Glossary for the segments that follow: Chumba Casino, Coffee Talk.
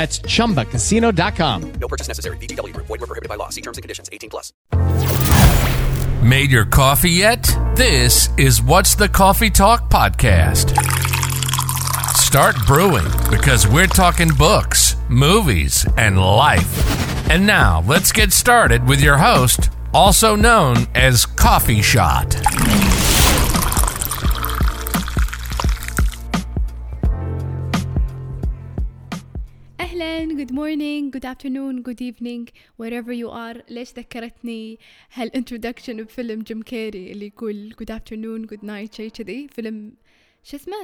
That's ChumbaCasino.com. No purchase necessary. VGW Group. Void where prohibited by law. See terms and conditions. 18+. Made your coffee yet? This is What's the Coffee Talk podcast. Start brewing because we're talking books, movies, and life. And now let's get started with your host, also known as Coffee Shot. Good morning, good afternoon, good evening, wherever you are. ليش ذكرتني هالintroduction بفيلم جيم كيري اللي يقول good afternoon, good night, شيء كذي. فيلم شو اسمه؟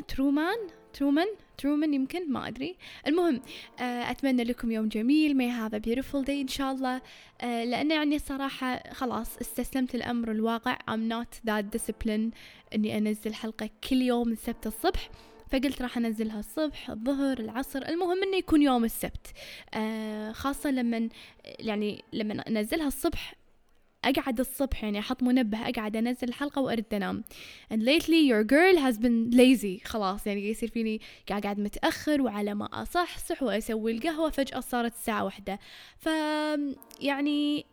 ترومان يمكن، ما أدري. المهم أتمنى لكم يوم جميل. May have a beautiful day إن شاء الله. لأن يعني صراحة خلاص استسلمت الأمر الواقع. I'm not that disciplined إني أنزل حلقة كل يوم السبت الصبح، فقلت راح أنزلها الصبح، الظهر، العصر، المهم إنه يكون يوم السبت. خاصة لما أنزلها الصبح، أقعد الصبح يعني أحط منبه، أقعد أنزل الحلقة وأرد أنام. and lately your girl has been lazy. خلاص يعني يصير فيني قاعد متأخر وعلى ما أصحصح وأسوي القهوة فجأة صارت الساعة 1. يعني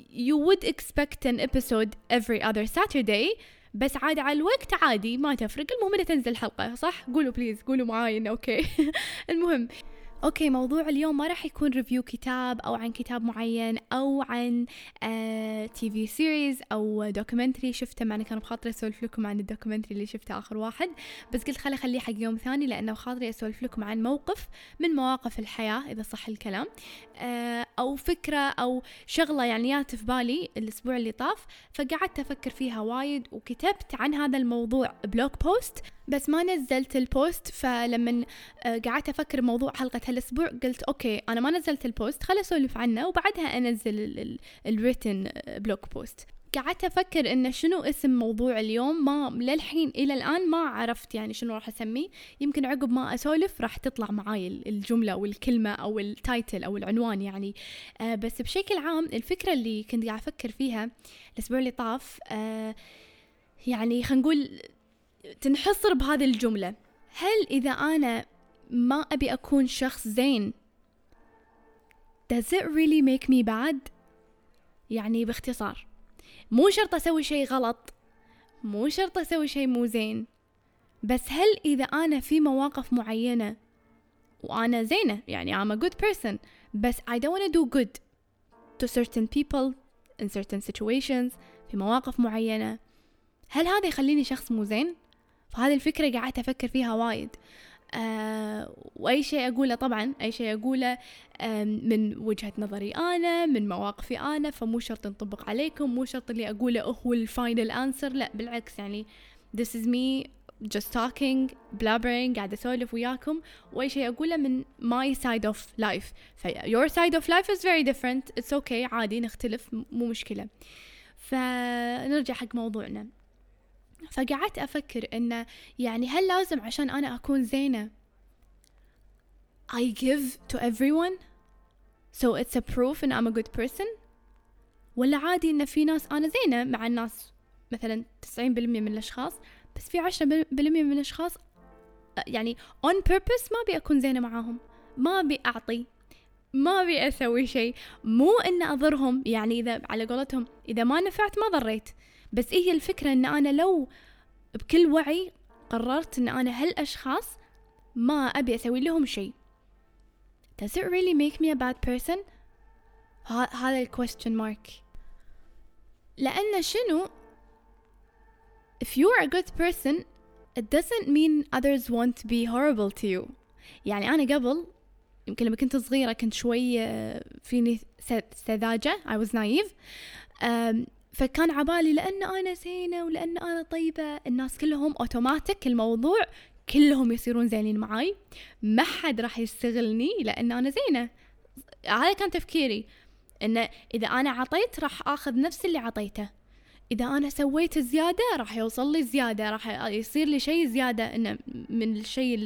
you would expect an episode every other Saturday، بس عاد على الوقت عادي ما تفرق، المهم إنه تنزل حلقة، صح؟ قولوا بليز، قولوا معاي إنه أوكي. المهم أوكي، موضوع اليوم ما راح يكون ريفيو كتاب أو عن كتاب معين أو عن تي في سيريز أو دوكيومنتري شفته. معني كان بخاطري أسولف لكم عن الدوكيومنتري اللي شفته آخر واحد، بس قلت خليه حق يوم ثاني، لأنه بخاطري أسولف لكم عن موقف من مواقف الحياة إذا صح الكلام، أو فكرة أو شغلة يعني جات في بالي الأسبوع اللي طاف، فقعدت أفكر فيها وايد وكتبت عن هذا الموضوع بلوج بوست، بس ما نزلت البوست. فلما قعدت أفكر موضوع حلقة هالأسبوع قلت أوكي أنا ما نزلت البوست، خلي أسولف عنه وبعدها أنزل الريتن بلوج بوست. قعدت أفكر إن شنو اسم موضوع اليوم، ما للحين إلى الآن ما عرفت يعني شنو راح أسميه. يمكن عقب ما أسولف راح تطلع معاي الجملة أو الكلمة أو التايتل أو العنوان يعني. بس بشكل عام الفكرة اللي كنت قاعد أفكر فيها الأسبوع اللي طاف، يعني خلينا نقول تنحصر بهذه الجملة: هل إذا أنا ما أبي أكون شخص زين does it really make me bad؟ يعني باختصار مو شرط أسوي شيء غلط، مو شرط أسوي شيء مو زين، بس هل إذا أنا في مواقف معينة وأنا زينة يعني I'm a good person بس I don't want to do good to certain people in certain situations، في مواقف معينة، هل هذا يخليني شخص مو زين؟ فهذه الفكرة قاعدة أفكر فيها وايد. وأي شيء أقوله طبعا من وجهة نظري أنا، من مواقفي أنا، فمو شرط نطبق عليكم، مو شرط اللي أقوله هو الفاينل آنسر، لا بالعكس يعني this is me just talking blabbering، قاعدة أسولف وياكم، وأي شيء أقوله من my side of life، your side of life is very different، it's okay عادي نختلف مو مشكلة. فنرجع حق موضوعنا. فقعدت أفكر إنه يعني هل لازم عشان أنا أكون زينة I give to everyone so it's a proof and I'm a good person؟ ولا عادي إن في ناس أنا زينة مع الناس مثلا 90% من الأشخاص، بس في 10% من الأشخاص يعني on purpose ما بيكون زينة معاهم، ما بيعطي، ما بيأسوي شيء، مو إن أضرهم، يعني إذا على قولتهم إذا ما نفعت ما ضريت. بس إيه الفكرة إن أنا لو بكل وعي قررت إن أنا هالأشخاص ما أبي أسوي لهم شيء، does it really make me a bad person؟ هذا الquestion mark. لأن شنو if you are a good person it doesn't mean others want to be horrible to you. يعني أنا قبل يمكن لما كنت صغيرة كنت شوي فيني سذاجة، I was naive، فكان عبالي لأن أنا زينة ولأن أنا طيبة الناس كلهم أوتوماتيك الموضوع كلهم يصيرون زينين معاي، ما حد راح يستغلني لأن أنا زينة. هذا كان تفكيري، إن إذا أنا عطيت راح أخذ نفس اللي عطيته، إذا أنا سويت زيادة راح يوصل لي زيادة، راح يصير لي شيء زيادة إنه من الشيء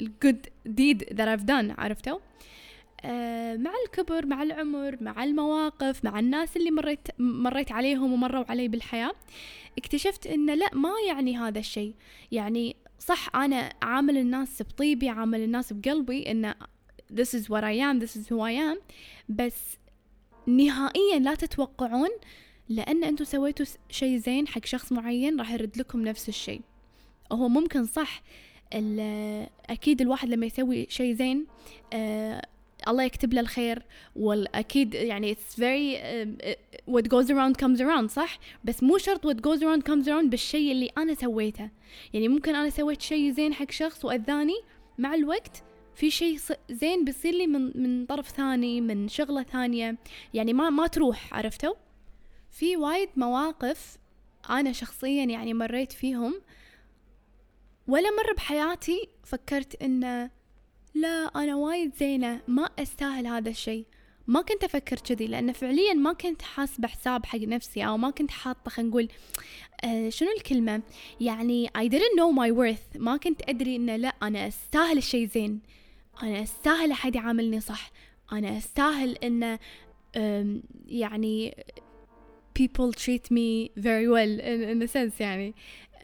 الجود ديد that I've done. عرفتوا؟ مع الكبر، مع العمر، مع المواقف، مع الناس اللي مريت عليهم ومروا علي بالحياة، اكتشفت إنه لا، ما يعني هذا الشيء. يعني صح أنا عامل الناس بطيبي، عامل الناس بقلبي، إنه this is what I am, this is who I am، بس نهائيا لا تتوقعون لأن أنتوا سويتوا شيء زين حق شخص معين راح يرد لكم نفس الشيء. هو ممكن صح، أكيد الواحد لما يسوي شيء زين الله يكتب له الخير، والأكيد يعني it's very what goes around comes around، صح؟ بس مو شرط what goes around comes around بالشيء اللي أنا سويته. يعني ممكن أنا سويت شيء زين حق شخص وأذاني، مع الوقت في شيء زين بيصير لي من طرف ثاني، من شغلة ثانية، يعني ما تروح. عرفتوا؟ في وايد مواقف أنا شخصيا يعني مريت فيهم، ولا مرة بحياتي فكرت إنه لا أنا وايد زينة ما أستاهل هذا الشيء، ما كنت أفكر كذي، لأن فعليا ما كنت حاسبة حساب حق نفسي، أو ما كنت حاطة، خلينا نقول شنو الكلمة، يعني I didn't know my worth. ما كنت أدري إن لا أنا أستاهل الشيء زين، أنا أستاهل أحد يعاملني صح، أنا أستاهل إن يعني people treat me very well in a sense. يعني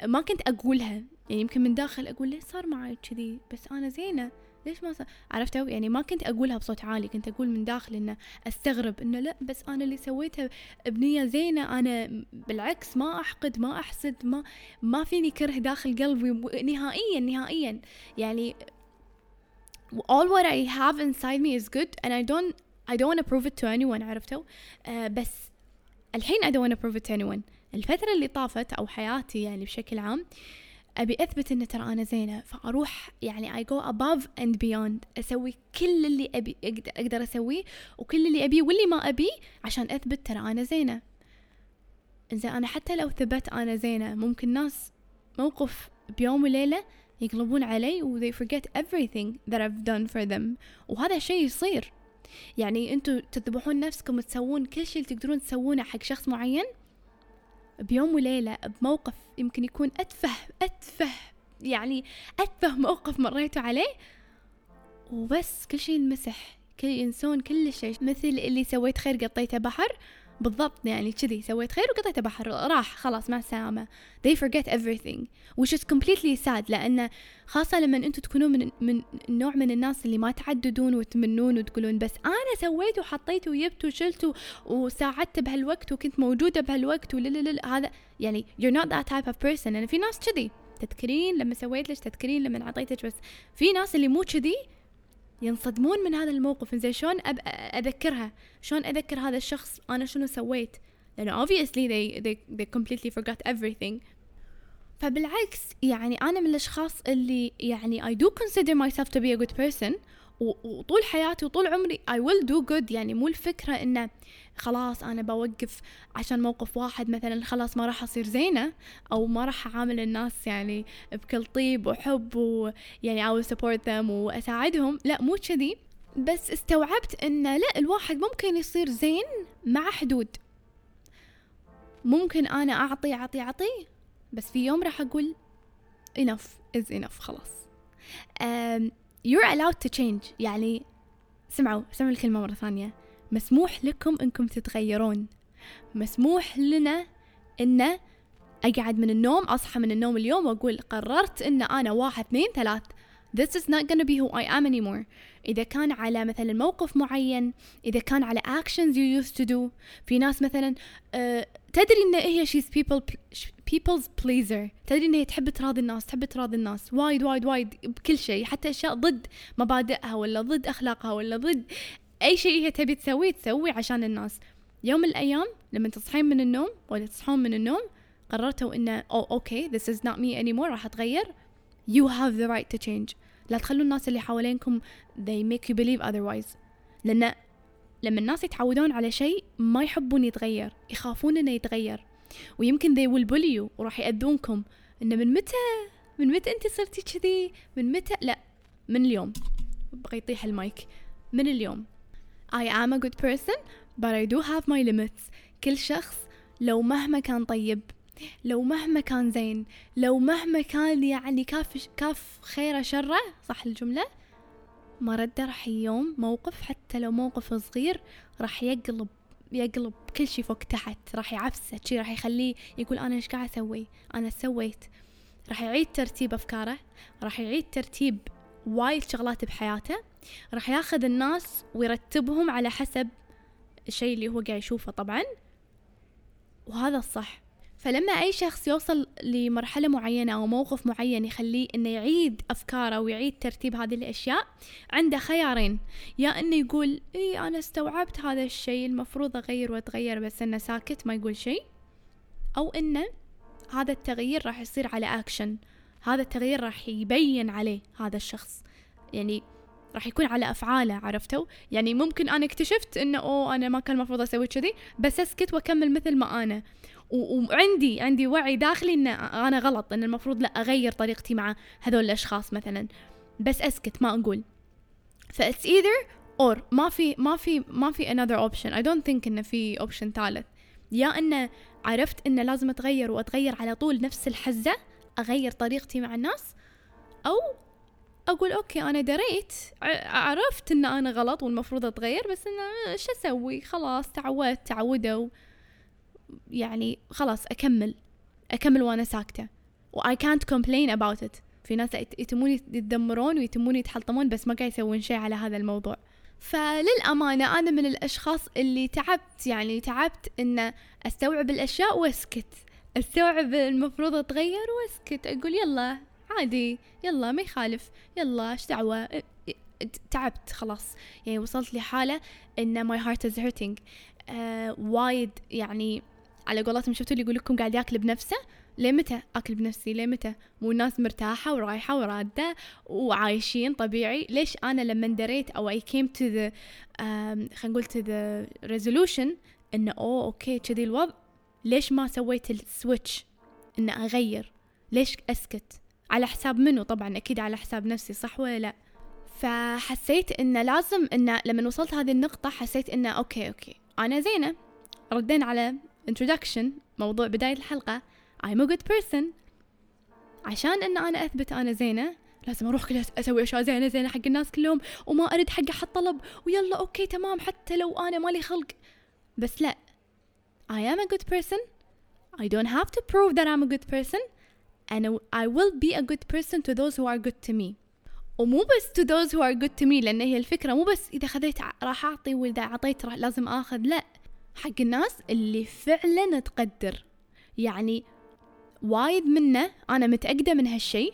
ما كنت أقولها، يعني يمكن من داخل أقول ليه صار معي كذي، بس أنا زينة ليش ما صار؟ عرفتوا؟ يعني ما كنت أقولها بصوت عالي، كنت أقول من داخل إنه أستغرب إنه لا، بس أنا اللي سويتها بنية زينة، أنا بالعكس ما أحقد، ما أحسد، ما فيني كره داخل قلبي نهائيا. يعني all what I have inside me is good and I don't want to prove it to anyone. عرفتوا؟ بس الحين I don't want to prove it to anyone. الفترة اللي طافت أو حياتي يعني بشكل عام أبي أثبت إن ترى أنا زينة، فأروح يعني I go above and beyond، أسوي كل اللي أبي أقدر أسويه، وكل اللي أبي واللي ما أبي، عشان أثبت ترى أنا زينة. إنزين أنا حتى لو ثبت أنا زينة، ممكن ناس موقف بيوم وليلة يقلبون علي و they forget everything that I've done for them، وهذا شيء يصير. يعني أنتوا تذبحون نفسكم وتسوون كل شيء تقدرون تسوونه حق شخص معين، بيوم وليلة بموقف يمكن يكون أتفه موقف مريتوا عليه، وبس كل شيء ينمسح، كل ينسون كل شيء. مثل اللي سويت خير قطيته بحر بالضبط، يعني كذي سويت خير وقطيته بحر، راح خلاص مع السلامة. they forget everything which is completely sad، لأن خاصة لما أنتوا تكونوا من النوع من الناس اللي ما تعددون وتمنون وتقولون بس أنا سويت وحطيت وجبت وشلت وساعدت بهالوقت وكنت موجودة بهالوقت هذا يعني you're not that type of person. أنا في ناس كذي، تذكرين لما سويت لك، تذكرين لما عطيتك، بس في ناس اللي مو كذي ينصدمون من هذا الموقف. إنزين شلون أذكرها، شلون أذكر هذا الشخص أنا شنو سويت، لأنه obviously they completely forgot everything. فبالعكس يعني أنا من الأشخاص اللي يعني I do consider myself to be a good person، وطول حياتي وطول عمري I will do good. يعني مو الفكرة إنه خلاص أنا بوقف عشان موقف واحد مثلا، خلاص ما راح أصير زينة أو ما راح أعامل الناس يعني بكل طيب وحب، ويعني I will support them وأساعدهم، لا مو كذي. بس استوعبت إنه لا، الواحد ممكن يصير زين مع حدود، ممكن أنا أعطي بس في يوم راح أقول enough is enough، خلاص. You're allowed to change. يعني سمعوا الكلمة مرة ثانية، مسموح لكم انكم تتغيرون، مسموح لنا ان اقعد من النوم، اصحى من النوم اليوم واقول قررت ان انا 1 2 3 This is not gonna be who I am anymore. إذا كان على مثلا موقف معين، إذا كان على actions you used to do. في ناس مثلا تدري إن هي she's people's pleaser، تدري إن هي تحب تراضي الناس وايد بكل شيء، حتى أشياء ضد مبادئها ولا ضد أخلاقها ولا ضد أي شيء هي تبي تسوي عشان الناس. يوم من الأيام لما تصحين من النوم ولا تصحون من النوم قررتوا إن okay this is not me anymore، راح أتغير. You have the right to change. لا تخلوا الناس اللي حوالينكم they make you believe otherwise. لأن لما الناس يتعودون على شيء ما يحبون يتغير، يخافون إنه يتغير، ويمكن they will bully you وراح يأذونكم. إن من متى أنت صرتي كذي؟ من متى؟ لا، من اليوم. بقى يطيح المايك. من اليوم I am a good person but I do have my limits. كل شخص لو مهما كان طيب، لو مهما كان زين، لو مهما كان يعني كاف خيره شره، صح الجملة؟ مرده رح يوم موقف، حتى لو موقف صغير، رح يقلب كل شي فوق تحت، رح يعفسه شي، رح يخليه يقول أنا إيش قاعد أسوي، أنا سويت. رح يعيد ترتيب أفكاره، رح يعيد ترتيب وايد شغلات بحياته، رح ياخذ الناس ويرتبهم على حسب الشيء اللي هو قاعد يشوفه طبعا، وهذا الصح. فلما أي شخص يوصل لمرحلة معينة أو موقف معين يخليه إنه يعيد أفكاره ويعيد ترتيب هذه الأشياء، عنده خيارين: يا إنه يقول إيه أنا استوعبت هذا الشيء، المفروض أغير وأتغير، بس إنه ساكت ما يقول شيء، أو إنه هذا التغيير راح يصير على أكشن، هذا التغيير راح يبين عليه هذا الشخص، يعني راح يكون على أفعاله. عرفتوا؟ يعني ممكن أنا اكتشفت إنه أنا ما كان المفروض أسوي كذي، بس أسكت وأكمل مثل ما أنا، وعندي وعي داخلي إن أنا غلط، إن المفروض لا أغير طريقتي مع هذول الأشخاص مثلا، بس أسكت ما أقول. فإتس either or، ما في another option. I don't think إن في option ثالث. يا إن عرفت إن لازم أتغير وأتغير على طول نفس الحزة، أغير طريقتي مع الناس، أو أقول أوكي أنا دريت، عرفت إن أنا غلط والمفروض أتغير، بس إن شو أسوي، خلاص تعودوا يعني خلاص أكمل وأنا ساكتة، و I can't complain about it. في ناس يتمون يتدمرون ويتمون يتحطمون، بس ما قاعد يسوون شيء على هذا الموضوع. فللأمانة أنا من الأشخاص اللي تعبت إن أستوعب الأشياء وأسكت، أستوعب المفروض أتغير وأسكت، أقول يلا عادي، يلا ما يخالف، يلا إيش دعوة. تعبت خلاص، يعني وصلت لحالة إن my heart is hurting. وايد يعني على قولتهم، شفتوا اللي يقول لكم قاعد ياكل بنفسه؟ ليه متى اكل بنفسي؟ ليه متى والناس مرتاحه ورايحه ورادة وعايشين طبيعي؟ ليش انا لما دريت او I came to the خلينا نقول to the resolution انه اوكي كذي الوضع، ليش ما سويت السويتش انه اغير؟ ليش اسكت؟ على حساب منه طبعا، اكيد على حساب نفسي، صح ولا لا؟ فحسيت انه لازم، انه لما وصلت هذه النقطه حسيت انه اوكي أنا زينة. ردين على introduction، موضوع بداية الحلقة I'm a good person. عشان إن أنا أثبت أنا زينة لازم أروح كل أسوي أشياء زينة حق الناس كلهم، وما أرد حق أحد طلب، ويلا أوكي تمام حتى لو أنا مالي خلق. بس لا، I am a good person. I don't have to prove that I'm a good person and I will be a good person to those who are good to me. ومو بس to those who are good to me، لأن هي الفكرة مو بس إذا خذيت راح أعطي وإذا أعطيت راح لازم آخذ، لا، حق الناس اللي فعلا تقدر. يعني وايد منا، أنا متأكدة من هالشي،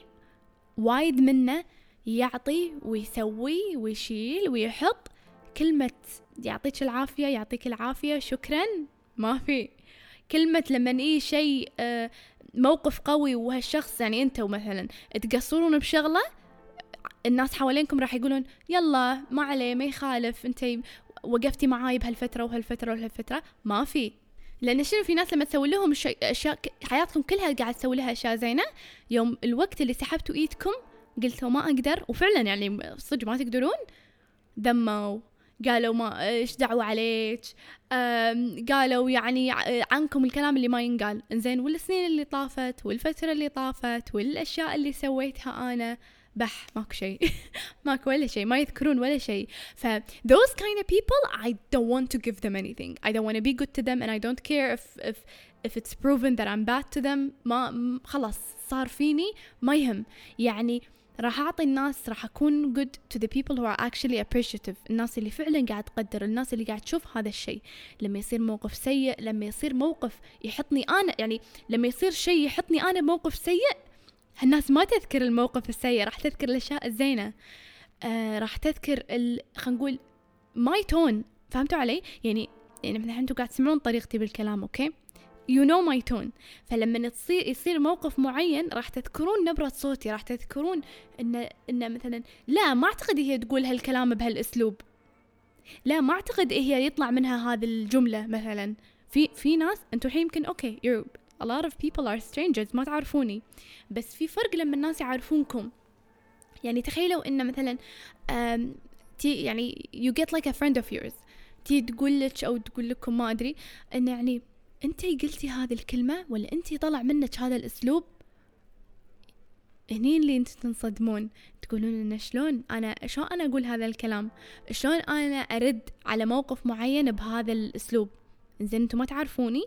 وايد منا يعطي ويسوي ويشيل ويحط، كلمة يعطيك العافية شكرا ما في. كلمة لما إيه شيء موقف قوي وهالشخص، يعني أنتوا مثلا تقصرون بشغلة، الناس حوالينكم راح يقولون يلا ما عليه ما يخالف، انت وقفتي معاي بهالفترة وهالفترة. ما في، لأن شنو، في ناس لما تسوي لهم أشياء حياتكم كلها قاعد تسوي لها أشياء زينة، يوم الوقت اللي سحبتوا إيدكم قلتوا ما أقدر، وفعلا يعني صدق ما تقدرون، ذموا، قالوا ما إيش دعوا عليك، قالوا يعني عنكم الكلام اللي ما ينقال. إنزين، والسنين اللي طافت والفترة اللي طافت والأشياء اللي سويتها أنا، بح ماكو شيء ماكو ولا شيء، ما يذكرون ولا شيء. ف those kind of people I don't want to give them anything. I don't want to be good to them and I don't care if it's proven that I'm bad to them. ما خلاص صار فيني، ما يهم. يعني راح أعطي الناس، راح أكون good to the people who are actually appreciative، الناس اللي فعلا قاعد تقدر، الناس اللي قاعد تشوف هذا الشيء. لما يصير موقف سيء، لما يصير موقف يحطني أنا، يعني لما يصير شيء يحطني أنا بموقف سيء، الناس ما تذكر الموقف السيء، راح تذكر الأشياء الزينة، راح تذكر خلينا نقول my tone. فهمتوا علي؟ يعني مثلا أنتوا قاعد تسمعون طريقتي بالكلام، أوكي؟ You know my tone. فلما يصير موقف معين راح تذكرون نبرة صوتي، راح تذكرون إن مثلا لا ما أعتقد هي تقول هالكلام بهالأسلوب، لا ما أعتقد هي يطلع منها هذه الجملة مثلا. في ناس أنتوا الحين يمكن أوكي you're a lot of people are strangers، ما تعرفوني، بس في فرق لما الناس يعرفونكم. يعني تخيلوا إن مثلا يعني you get like a friend of yours تقول لك أو تقول لكم ما أدري إن يعني أنتي قلتي هذه الكلمة ولا أنتي طلع منك هذا الأسلوب. هنين اللي أنتوا تنصدمون، تقولون إن شلون أنا أقول هذا الكلام، شلون أنا أرد على موقف معين بهذا الأسلوب. إنزين أنتوا ما تعرفوني،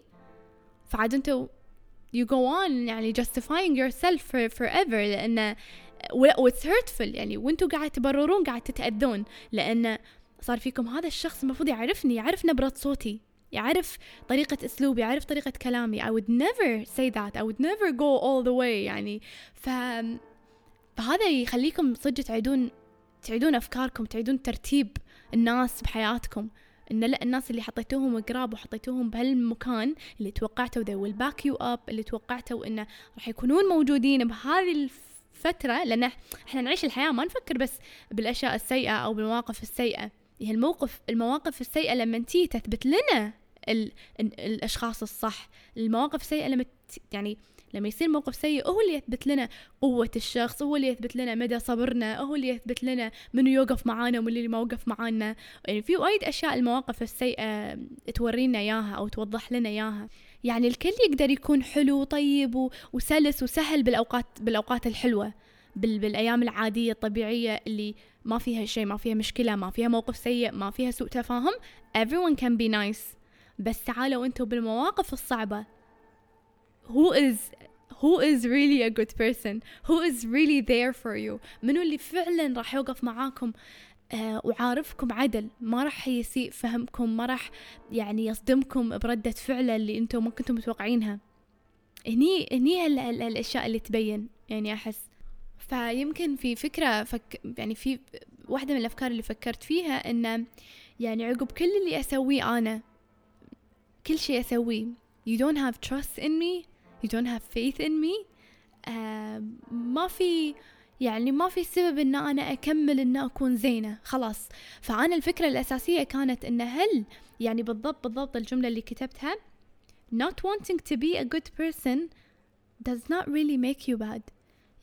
فعاد أنتوا you go on يعني justifying yourself forever، لأن it's hurtful يعني، وأنتوا قاعد تبررون، قاعد تتأذون، لأن صار فيكم هذا الشخص المفروض يعرفني، يعرف نبرة صوتي، يعرف طريقة أسلوبي، يعرف طريقة كلامي. I would never say that. I would never go all the way. يعني فهذا يخليكم صدق تعيدون أفكاركم، تعيدون ترتيب الناس بحياتكم. إن لا، الناس اللي حطيتوهم قراب وحطيتوهم بهالمكان اللي توقعتوا they will back you up، اللي توقعتوا إنه راح يكونون موجودين بهذه الفترة، لأن إحنا نعيش الحياة ما نفكر بس بالأشياء السيئة أو بالمواقف السيئة. هي المواقف السيئة لما تيجي تثبت لنا الأشخاص الصح. المواقف السيئة لما يصير موقف سيء، هو اللي يثبت لنا قوة الشخص، هو اللي يثبت لنا مدى صبرنا، هو اللي يثبت لنا من يوقف معانا ومن اللي ما وقف معانا. يعني في وايد أشياء المواقف السيئة تورينا إياها أو توضح لنا إياها. يعني الكل يقدر يكون حلو وطيب وسلس وسهل بالأوقات الحلوة، بالأيام العادية الطبيعية اللي ما فيها شيء، ما فيها مشكلة، ما فيها موقف سيء، ما فيها سوء تفاهم. everyone can be nice. بس تعالوا أنتوا بالمواقف الصعبة، who is really a good person, who is really there for you، منو اللي فعلا راح يوقف معاكم وعارفكم عدل، ما راح يسيء فهمكم، ما راح يعني يصدمكم بردة فعله اللي أنتوا ما كنتم متوقعينها. هني الأشياء اللي تبين. يعني أحس فيمكن في فكرة يعني في واحدة من الأفكار اللي فكرت فيها إن يعني عقب كل اللي أسويه أنا، كل شيء أسويه، you don't have trust in me, you don't have faith in me. ما في سبب إن أنا أكمل إن أكون زينة خلاص. فأنا الفكرة الأساسية كانت إن هل يعني بالضبط الجملة اللي كتبتها not wanting to be a good person does not really make you bad.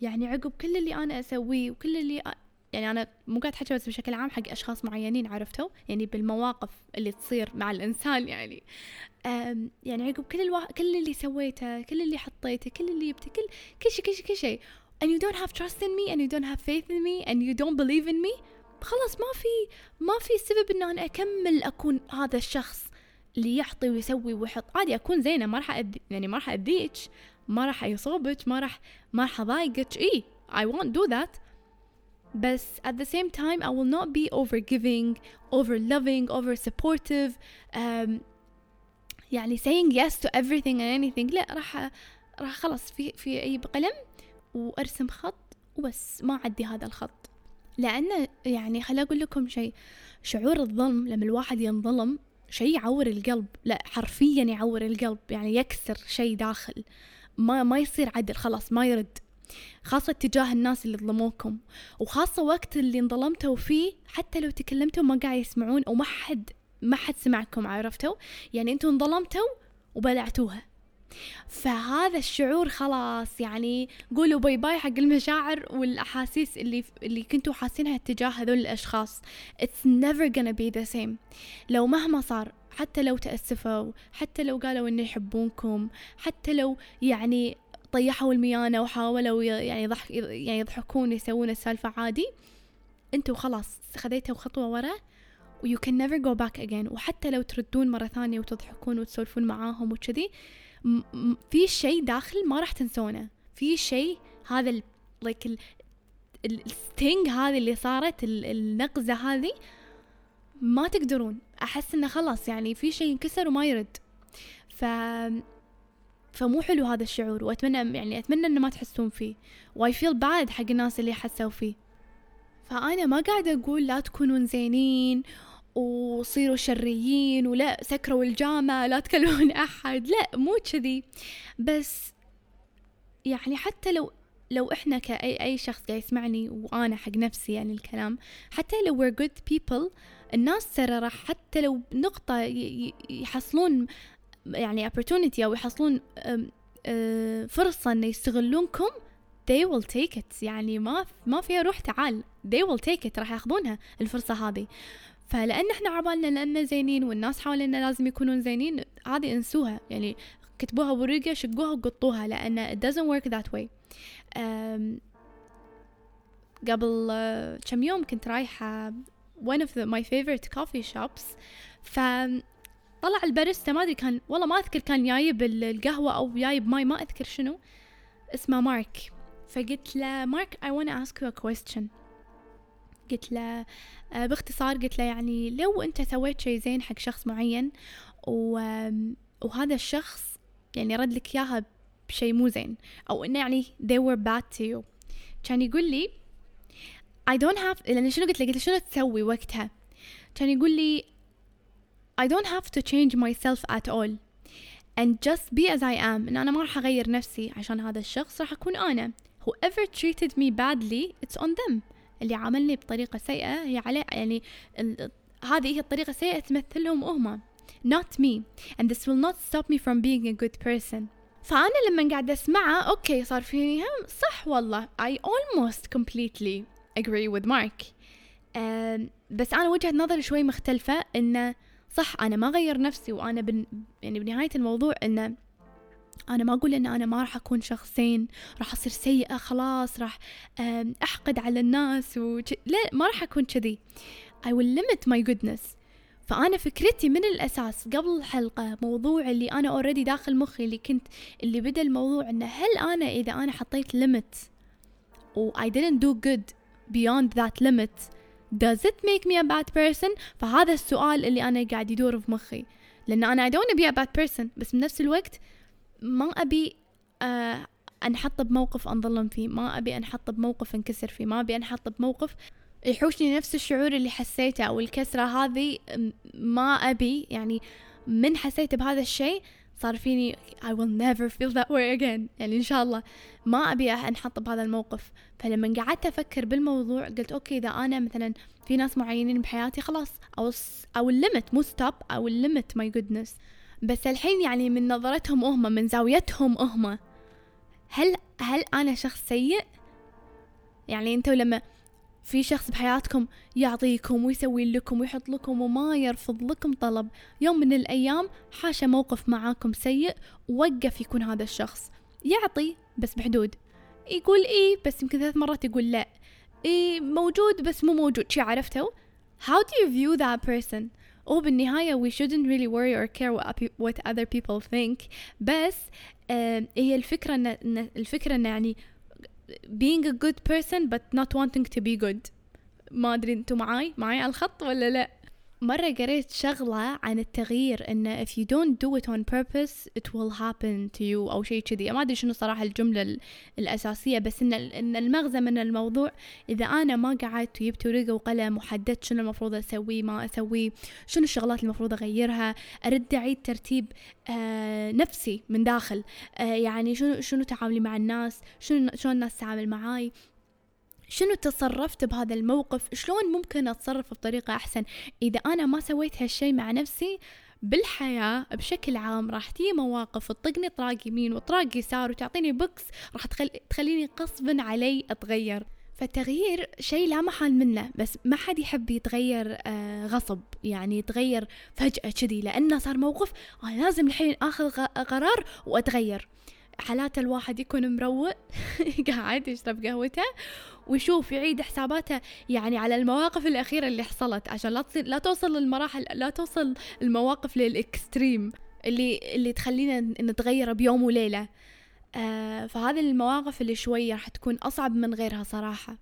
يعني عقب كل اللي أنا أسويه وكل اللي يعني أنا مو قاعد أحكي بس بشكل عام حق أشخاص معينين، عرفتوا يعني بالمواقف اللي تصير مع الإنسان. يعني عقب كل اللي سويته، كل اللي حطيته، كل اللي جبته، كل شيء and you don't have trust in me and you don't have faith in me and you don't believe in me، خلاص ما في سبب إن أنا أكمل أكون هذا الشخص اللي يعطي ويسوي ويحط. عادي أكون زينة، ما راح أذيك، ما راح يصوبك، ما راح أضايقك. I won't do that. بس at the same time I will not be overgiving, overloving, oversupportive, يعني saying yes to everything and anything. لا، راح خلص في أي بقلم وأرسم خط وبس، ما عدي هذا الخط. لأن يعني خلي أقول لكم شيء، شعور الظلم لما الواحد ينظلم شيء يعور القلب. لا حرفيا يعور القلب، يعني يكسر شيء داخل، ما يصير عدل خلاص، ما يرد، خاصة تجاه الناس اللي ظلموكم، وخاصة وقت اللي انظلمتوا فيه حتى لو تكلمتوا ما قاعد يسمعون او ما حد سمعكم، عرفتوا يعني انتوا انظلمتوا وبلعتوها. فهذا الشعور خلاص يعني قولوا باي باي حق المشاعر والأحاسيس اللي كنتوا حاسينها تجاه هذول الأشخاص. It's never gonna be the same. لو مهما صار، حتى لو تأسفوا، حتى لو قالوا إن يحبونكم، حتى لو يعني طيحوا الميانة وحاولوا يعني يضحكون يسوون السالفة عادي, انتوا خلاص خذيتوا خطوة ورا ويو كان نيفر جو باك اجين. وحتى لو تردون مرة ثانية وتضحكون وتسولفون معاهم وكذي, في شيء داخل ما راح تنسونه, في شيء هذا like الستينج هذه اللي صارت, النقزة هذه ما تقدرون. أحس إنه خلاص يعني في شيء ينكسر وما يرد, فمو حلو هذا الشعور, وأتمنى يعني أتمنى إنه ما تحسون فيه. واي فيل بعد حق الناس اللي حسوا فيه. فأنا ما قاعدة أقول لا تكونون زينين وصيروا شريين ولا سكروا الجامعة لا تكلمون أحد, لا مو كذي. بس يعني حتى لو إحنا كأي شخص قاعد يسمعني, وأنا حق نفسي يعني الكلام, حتى لو we're good people, الناس ترى راح حتى لو بنقطة يحصلون يعني opportunity أو يحصلون فرصة إن يستغلونكم, they will take it. يعني ما فيها روح تعال, they will take it, راح يأخذونها الفرصة هذه. فلأن إحنا عبالنا لأننا زينين والناس حوالينا لازم يكونون زينين, هذه انسوها. يعني كتبوها بورقة, شقوها وقطوها, لأن it doesn't work that way. قبل كم يوم كنت رايحة one of my favorite coffee shops, فطلع الباريستا ما أدري كان, والله ما أذكر كان جايب القهوة أو جايب ماي, ما أذكر شنو اسمه, مارك. فقلت له مارك I want to ask you a question. قلت له باختصار قلت له يعني لو أنت سويت شيء زين حق شخص معين وهذا الشخص يعني رد لك إياها بشيء مو زين, أو إنه يعني they were bad to you, كان يقول لي I don't have, لأن شنو قلت له شنو تسوي وقتها, كان يقول لي I don't have to change myself at all and just be as I am. إن أنا ما راح أغير نفسي عشان هذا الشخص, راح أكون أنا. Whoever treated me badly it's on them. اللي عاملني بطريقة سيئة هي عليه, يعني هذه هي الطريقة السيئة تمثلهم أهما, not me, and this will not stop me from being a good person. فأنا لما قاعدة أسمعها أوكي صار فيني هم صح والله, I almost completely agree with Mark. بس أنا وجهة نظري شوي مختلفة, إنه صح أنا ما غير نفسي, وأنا يعني بنهاية الموضوع إنه أنا ما أقول إن أنا ما راح أكون شخصين, راح أصير سيئة خلاص, راح أحقد على الناس لا, ما راح أكون كذي. I will limit my goodness. فأنا فكرتي من الأساس قبل الحلقة, موضوع اللي أنا أوريدي داخل مخي اللي بدأ الموضوع إنه هل أنا إذا أنا حطيت limit و I didn't do good beyond that limit does it make me a bad person. فهذا السؤال اللي أنا قاعد يدور في مخي, لأن أنا I don't want to be a bad person, بس من نفس الوقت ما أبي أنحط بموقف أنظلم فيه, ما أبي أنحط بموقف أنكسر فيه, ما أبي أنحط بموقف يحوشني نفس الشعور اللي حسيته أو الكسرة هذه, ما أبي. يعني من حسيت بهذا الشيء صار فيني I will never feel that way again. يعني إن شاء الله ما أبي أنحط بهذا الموقف. فلما قعدت أفكر بالموضوع قلت أوكي, إذا أنا مثلا في ناس معينين بحياتي خلاص أو limit, مو stop, أو limit my goodness. بس الحين يعني من نظرتهم أهما, من زاويتهم أهما, هل أنا شخص سيء؟ يعني أنتوا لما في شخص بحياتكم يعطيكم ويسوي لكم ويحط لكم وما يرفض لكم طلب, يوم من الأيام حاشا موقف معاكم سيء, وقف يكون هذا الشخص يعطي بس بحدود, يقول إيه بس يمكن 3 مرات يقول لا, إيه موجود بس مو موجود, شي عرفتوا؟ How do you view that person؟ وبالنهاية we shouldn't really worry or care what other people think. بس هي الفكرة إن يعني being a good person but not wanting to be good. ما أدري أنتوا معاي على الخط ولا لا. مرة قريت شغلة عن التغيير, إن if you don't do it on purpose it will happen to you أو شيء كذي, ما أدري شنو صراحة الجملة الأساسية, بس إن المغزى من الموضوع إذا أنا ما قعدت وجبت ورقة وقلم وحددت شنو المفروض أسوي ما أسوي, شنو الشغلات المفروض أغيرها, أرد أعيد ترتيب نفسي من داخل, يعني شنو تعاملي مع الناس, شنو الناس تعامل معاي, شنو تصرفت بهذا الموقف, شلون ممكن أتصرف بطريقة أحسن. إذا أنا ما سويت هالشي مع نفسي بالحياة بشكل عام راح تيجي مواقف تطقني طراق يمين وطراق يسار وتعطيني بوكس, راح تخليني قصبا علي أتغير. فالتغيير شيء لا محال منه, بس ما حد يحب يتغير غصب, يعني يتغير فجأة كذي لأنه صار موقف أنا لازم الحين آخذ قرار وأتغير. حالات الواحد يكون مروق قاعد يشرب قهوته ويشوف يعيد حساباته يعني على المواقف الأخيرة اللي حصلت، عشان لا توصل للمراحل، لا توصل المواقف للإكستريم اللي تخلينا نتغير بيوم وليلة. فهذه المواقف اللي شوية راح تكون أصعب من غيرها صراحة.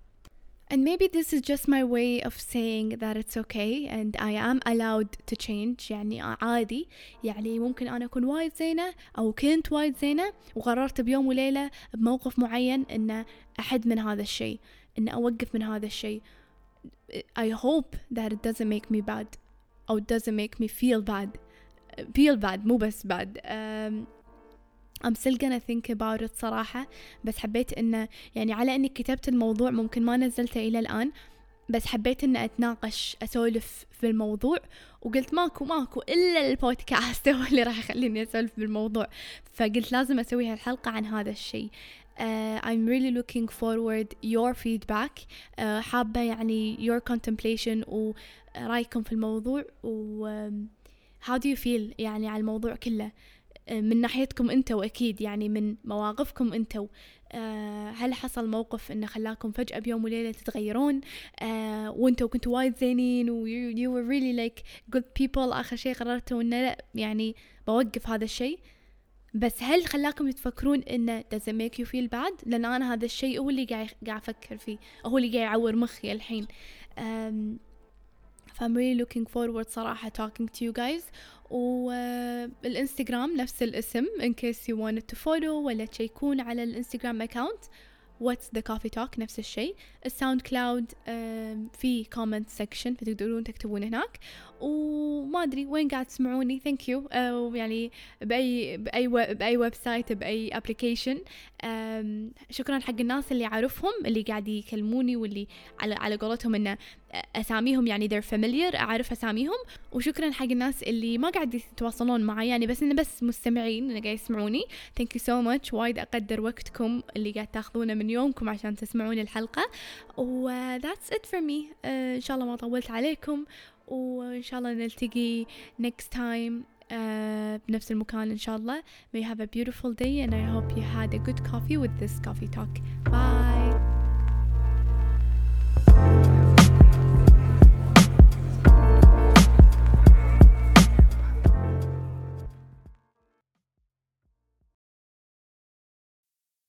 And maybe this is just my way of saying that it's okay and I am allowed to change. يعني عادي، يعني ممكن أنا أكون وايد زينة أو كنت وايد زينة وقررت بيوم وليلة بموقف معين إن أحد من هذا الشيء، إن أوقف من هذا الشيء. I hope that it doesn't make me bad أو it doesn't make me feel bad. Feel bad مو بس bad. I'm still gonna think about it صراحة، بس حبيت إنه يعني على إني كتبت الموضوع ممكن ما نزلته إلى الآن، بس حبيت إنه أتناقش أسولف في الموضوع، وقلت ماكو إلا البودكاست هو اللي راح يخليني أسولف بالموضوع، فقلت لازم أسوي هالحلقة عن هذا الشيء. I'm really looking forward your feedback. حابة يعني your contemplation ورأيكم في الموضوع و how do you feel يعني على الموضوع كله من ناحيتكم انتوا، اكيد يعني من مواقفكم انتوا. هل حصل موقف انه خلاكم فجأة بيوم وليلة تتغيرون وانتوا كنتوا وايد زينين و you were really like good people، اخر شيء قررتوا انه لا يعني بوقف هذا الشيء، بس هل خلاكم تفكرون انه doesn't make you feel bad؟ لان انا هذا الشيء هو اللي قاعد افكر فيه، هو اللي قاعد يعور مخي الحين. I'm really looking forward صراحة talking to you guys. والإنستغرام نفس الاسم in case you wanted to follow ولا تشيكون على الإنستغرام account what's the coffee talk نفس الشيء. الساوند كلاود في comment section فتقدرون تكتبون هناك، وما أدري وين قاعد تسمعوني. thank you يعني بأي ويب سايت، بأي application. شكرا حق الناس اللي أعرفهم اللي قاعد يكلموني واللي على قولتهم إنه أساميهم يعني they're familiar، أعرف أساميهم. وشكرا حق الناس اللي ما قاعد يتواصلون معي يعني بس مستمعين اللي قاعد يسمعوني. thank you so much، وايد أقدر وقتكم اللي قاعد تاخذونه من يومكم عشان تسمعون الحلقة. و that's it for me. إن شاء الله ما طولت عليكم، وإن شاء الله نلتقي next time بنفس المكان إن شاء الله. may have a beautiful day and I hope you had a good coffee with this coffee talk. bye.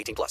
18+.